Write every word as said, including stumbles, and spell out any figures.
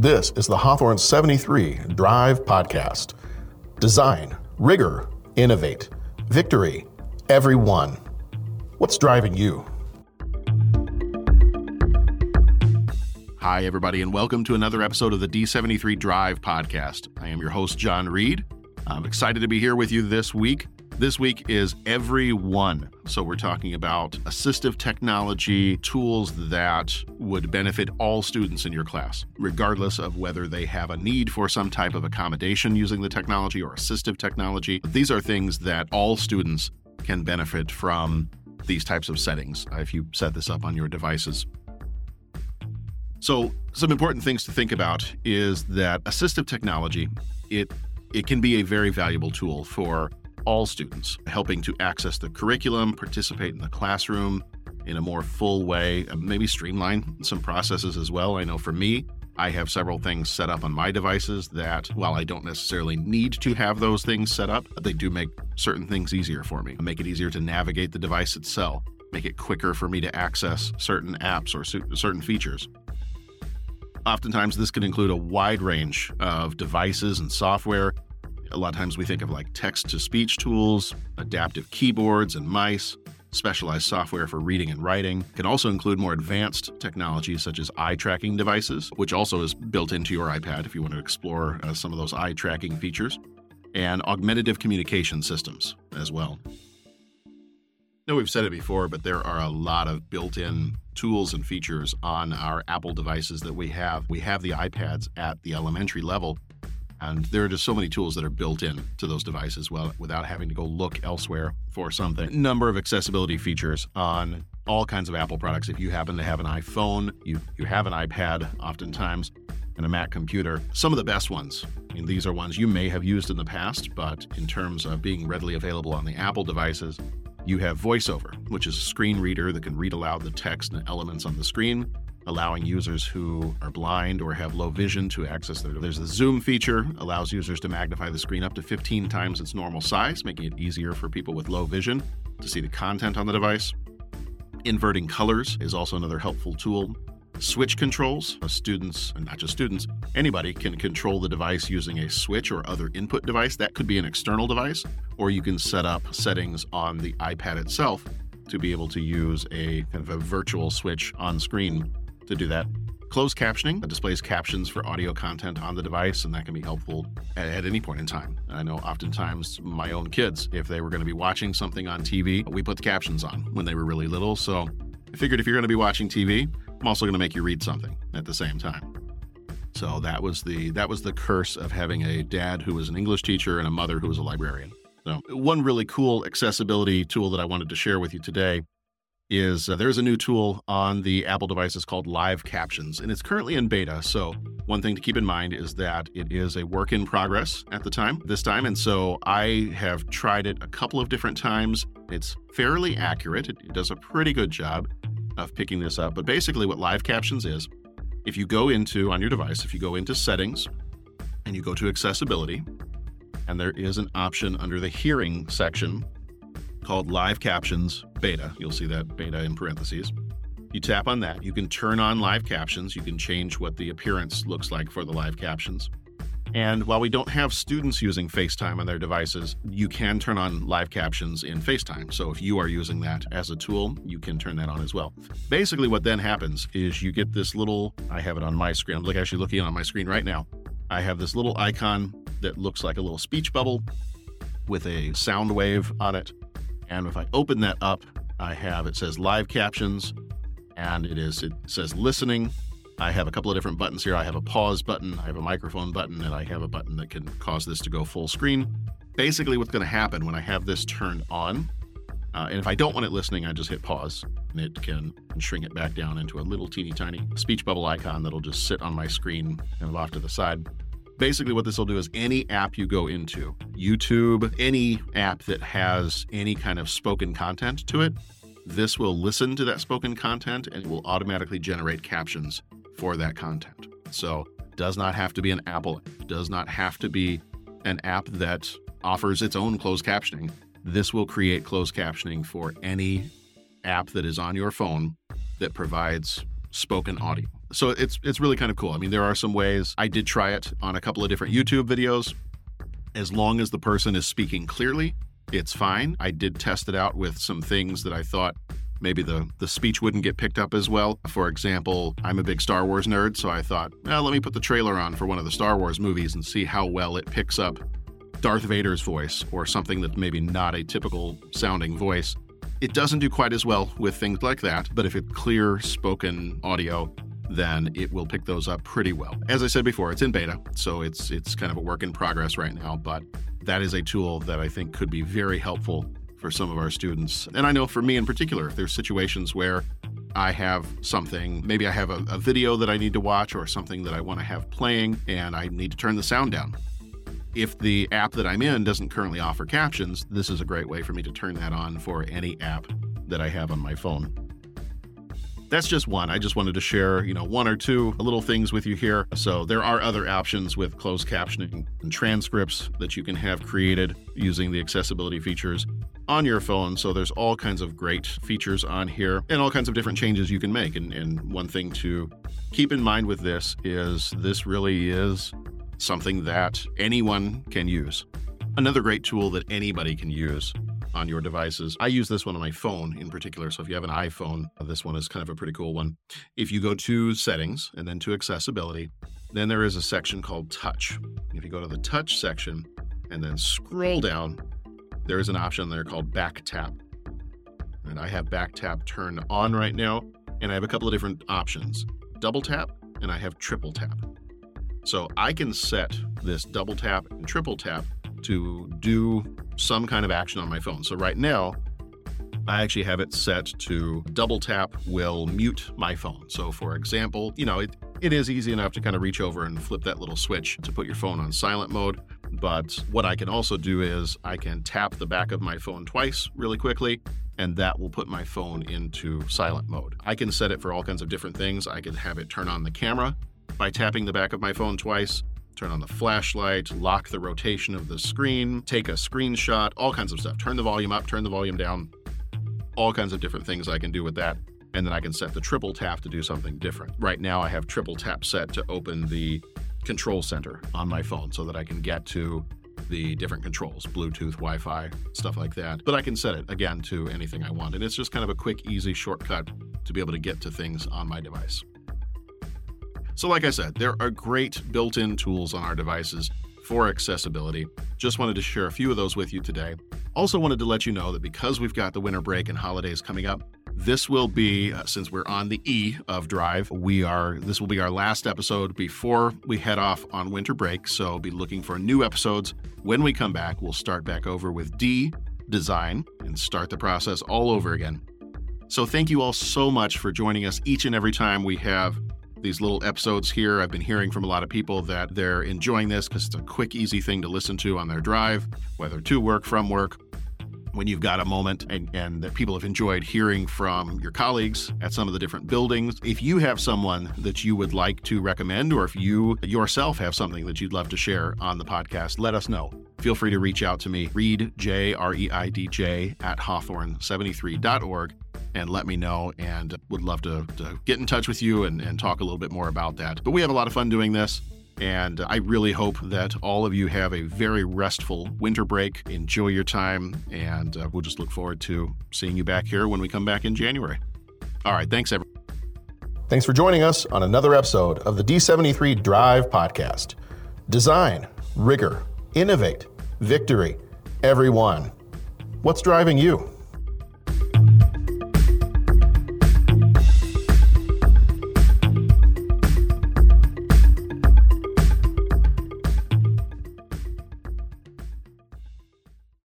This is the Hawthorn seventy-three Drive podcast. Design, rigor, innovate, victory, everyone. What's driving you? Hi, everybody, and welcome to another episode of the D seventy-three Drive podcast. I am your host, John Reed. I'm excited to be here with you this week. This week is everyone. So we're talking about assistive technology, tools that would benefit all students in your class, regardless of whether they have a need for some type of accommodation using the technology or assistive technology. These are things that all students can benefit from, these types of settings, if you set this up on your devices. So some important things to think about is that assistive technology, it it can be a very valuable tool for all students, helping to access the curriculum, participate in the classroom in a more full way, maybe streamline some processes as well. I know for me, I have several things set up on my devices that, while I don't necessarily need to have those things set up, they do make certain things easier for me, make it easier to navigate the device itself, make it quicker for me to access certain apps or certain features. Oftentimes, this can include a wide range of devices and software. A lot of times we think of like text-to-speech tools, adaptive keyboards and mice, specialized software for reading and writing. It can also include more advanced technologies such as eye-tracking devices, which also is built into your iPad if you want to explore uh, some of those eye-tracking features, and augmentative communication systems as well. I know we've said it before, but there are a lot of built-in tools and features on our Apple devices that we have. We have the iPads at the elementary level, and there are just so many tools that are built in to those devices well, without having to go look elsewhere for something. Number of accessibility features on all kinds of Apple products. If you happen to have an iPhone, you, you have an iPad oftentimes, and a Mac computer. Some of the best ones, I mean, these are ones you may have used in the past, but in terms of being readily available on the Apple devices, you have VoiceOver, which is a screen reader that can read aloud the text and elements on the screen, allowing users who are blind or have low vision to access their device. There's the zoom feature, allows users to magnify the screen up to fifteen times its normal size, making it easier for people with low vision to see the content on the device. Inverting colors is also another helpful tool. Switch controls, students, and not just students, anybody can control the device using a switch or other input device. That could be an external device, or you can set up settings on the iPad itself to be able to use a kind of a virtual switch on screen to do that. Closed captioning, that displays captions for audio content on the device, and that can be helpful at, at any point in time. I know oftentimes my own kids, if they were going to be watching something on T V, we put the captions on when they were really little. So I figured if you're going to be watching T V, I'm also going to make you read something at the same time. So that was the that was the curse of having a dad who was an English teacher and a mother who was a librarian. So one really cool accessibility tool that I wanted to share with you today is uh, there's a new tool on the Apple devices called Live Captions, and it's currently in beta. So one thing to keep in mind is that it is a work in progress at the time, this time. And so I have tried it a couple of different times. It's fairly accurate. It, it does a pretty good job of picking this up. But basically what Live Captions is, if you go into, on your device, if you go into settings and you go to accessibility, and there is an option under the hearing section called Live Captions Beta. You'll see that beta in parentheses. You tap on that. You can turn on live captions. You can change what the appearance looks like for the live captions. And while we don't have students using FaceTime on their devices, you can turn on live captions in FaceTime. So if you are using that as a tool, you can turn that on as well. Basically what then happens is you get this little, I have it on my screen. I'm look, actually looking on my screen right now. I have this little icon that looks like a little speech bubble with a sound wave on it. And if I open that up, I have, it says live captions, and it is, it says listening. I have a couple of different buttons here. I have a pause button, I have a microphone button, and I have a button that can cause this to go full screen. Basically what's gonna happen when I have this turned on, uh, and if I don't want it listening, I just hit pause, and it can shrink it back down into a little teeny tiny speech bubble icon that'll just sit on my screen and off to the side. Basically what this will do is any app you go into, YouTube, any app that has any kind of spoken content to it, this will listen to that spoken content and it will automatically generate captions for that content. So it does not have to be an Apple, it does not have to be an app that offers its own closed captioning. This will create closed captioning for any app that is on your phone that provides spoken audio. So it's it's really kind of cool. I mean, there are some ways. I did try it on a couple of different YouTube videos. As long as the person is speaking clearly, it's fine. I did test it out with some things that I thought maybe the, the speech wouldn't get picked up as well. For example, I'm a big Star Wars nerd, so I thought, well, let me put the trailer on for one of the Star Wars movies and see how well it picks up Darth Vader's voice or something that's maybe not a typical sounding voice. It doesn't do quite as well with things like that, but if it's clear spoken audio, then it will pick those up pretty well. As I said before, it's in beta, so it's it's kind of a work in progress right now, but that is a tool that I think could be very helpful for some of our students. And I know for me in particular, if there's situations where I have something, maybe I have a, a video that I need to watch or something that I want to have playing and I need to turn the sound down. If the app that I'm in doesn't currently offer captions, this is a great way for me to turn that on for any app that I have on my phone. That's just one. I just wanted to share, you know, one or two little things with you here. So there are other options with closed captioning and transcripts that you can have created using the accessibility features on your phone. So there's all kinds of great features on here and all kinds of different changes you can make. And, and one thing to keep in mind with this is this really is something that anyone can use. Another great tool that anybody can use on your devices. I use this one on my phone in particular. So if you have an iPhone, this one is kind of a pretty cool one. If you go to settings and then to accessibility, then there is a section called touch. If you go to the touch section and then scroll down, there is an option there called back tap. And I have back tap turned on right now. And I have a couple of different options, double tap, and I have triple tap. So I can set this double tap and triple tap to do some kind of action on my phone. So right now, I actually have it set to double tap will mute my phone. So for example, you know, it, it is easy enough to kind of reach over and flip that little switch to put your phone on silent mode. But what I can also do is I can tap the back of my phone twice really quickly, and that will put my phone into silent mode. I can set it for all kinds of different things. I can have it turn on the camera by tapping the back of my phone twice, turn on the flashlight, lock the rotation of the screen, take a screenshot, all kinds of stuff. Turn the volume up, turn the volume down, all kinds of different things I can do with that. And then I can set the triple tap to do something different. Right now I have triple tap set to open the control center on my phone so that I can get to the different controls, Bluetooth, Wi-Fi, stuff like that. But I can set it again to anything I want. And it's just kind of a quick, easy shortcut to be able to get to things on my device. So like I said, there are great built-in tools on our devices for accessibility. Just wanted to share a few of those with you today. Also wanted to let you know that because we've got the winter break and holidays coming up, this will be, uh, since we're on the E of Drive, we are. This will be our last episode before we head off on winter break. So be looking for new episodes. When we come back, we'll start back over with D, design, and start the process all over again. So thank you all so much for joining us each and every time we have these little episodes here. I've been hearing from a lot of people that they're enjoying this because it's a quick, easy thing to listen to on their drive, whether to work, from work, when you've got a moment, and, and that people have enjoyed hearing from your colleagues at some of the different buildings. If you have someone that you would like to recommend, or if you yourself have something that you'd love to share on the podcast, let us know. Feel free to reach out to me, Reid, J, R E I D J, at hawthorn seventy-three dot org, and let me know, and would love to, to get in touch with you and, and talk a little bit more about that. But we have a lot of fun doing this, and I really hope that all of you have a very restful winter break. Enjoy your time, and uh, we'll just look forward to seeing you back here when we come back in January. All right, thanks, everyone. Thanks for joining us on another episode of the D seventy-three Drive Podcast. Design, rigor, innovate, victory, everyone. What's driving you?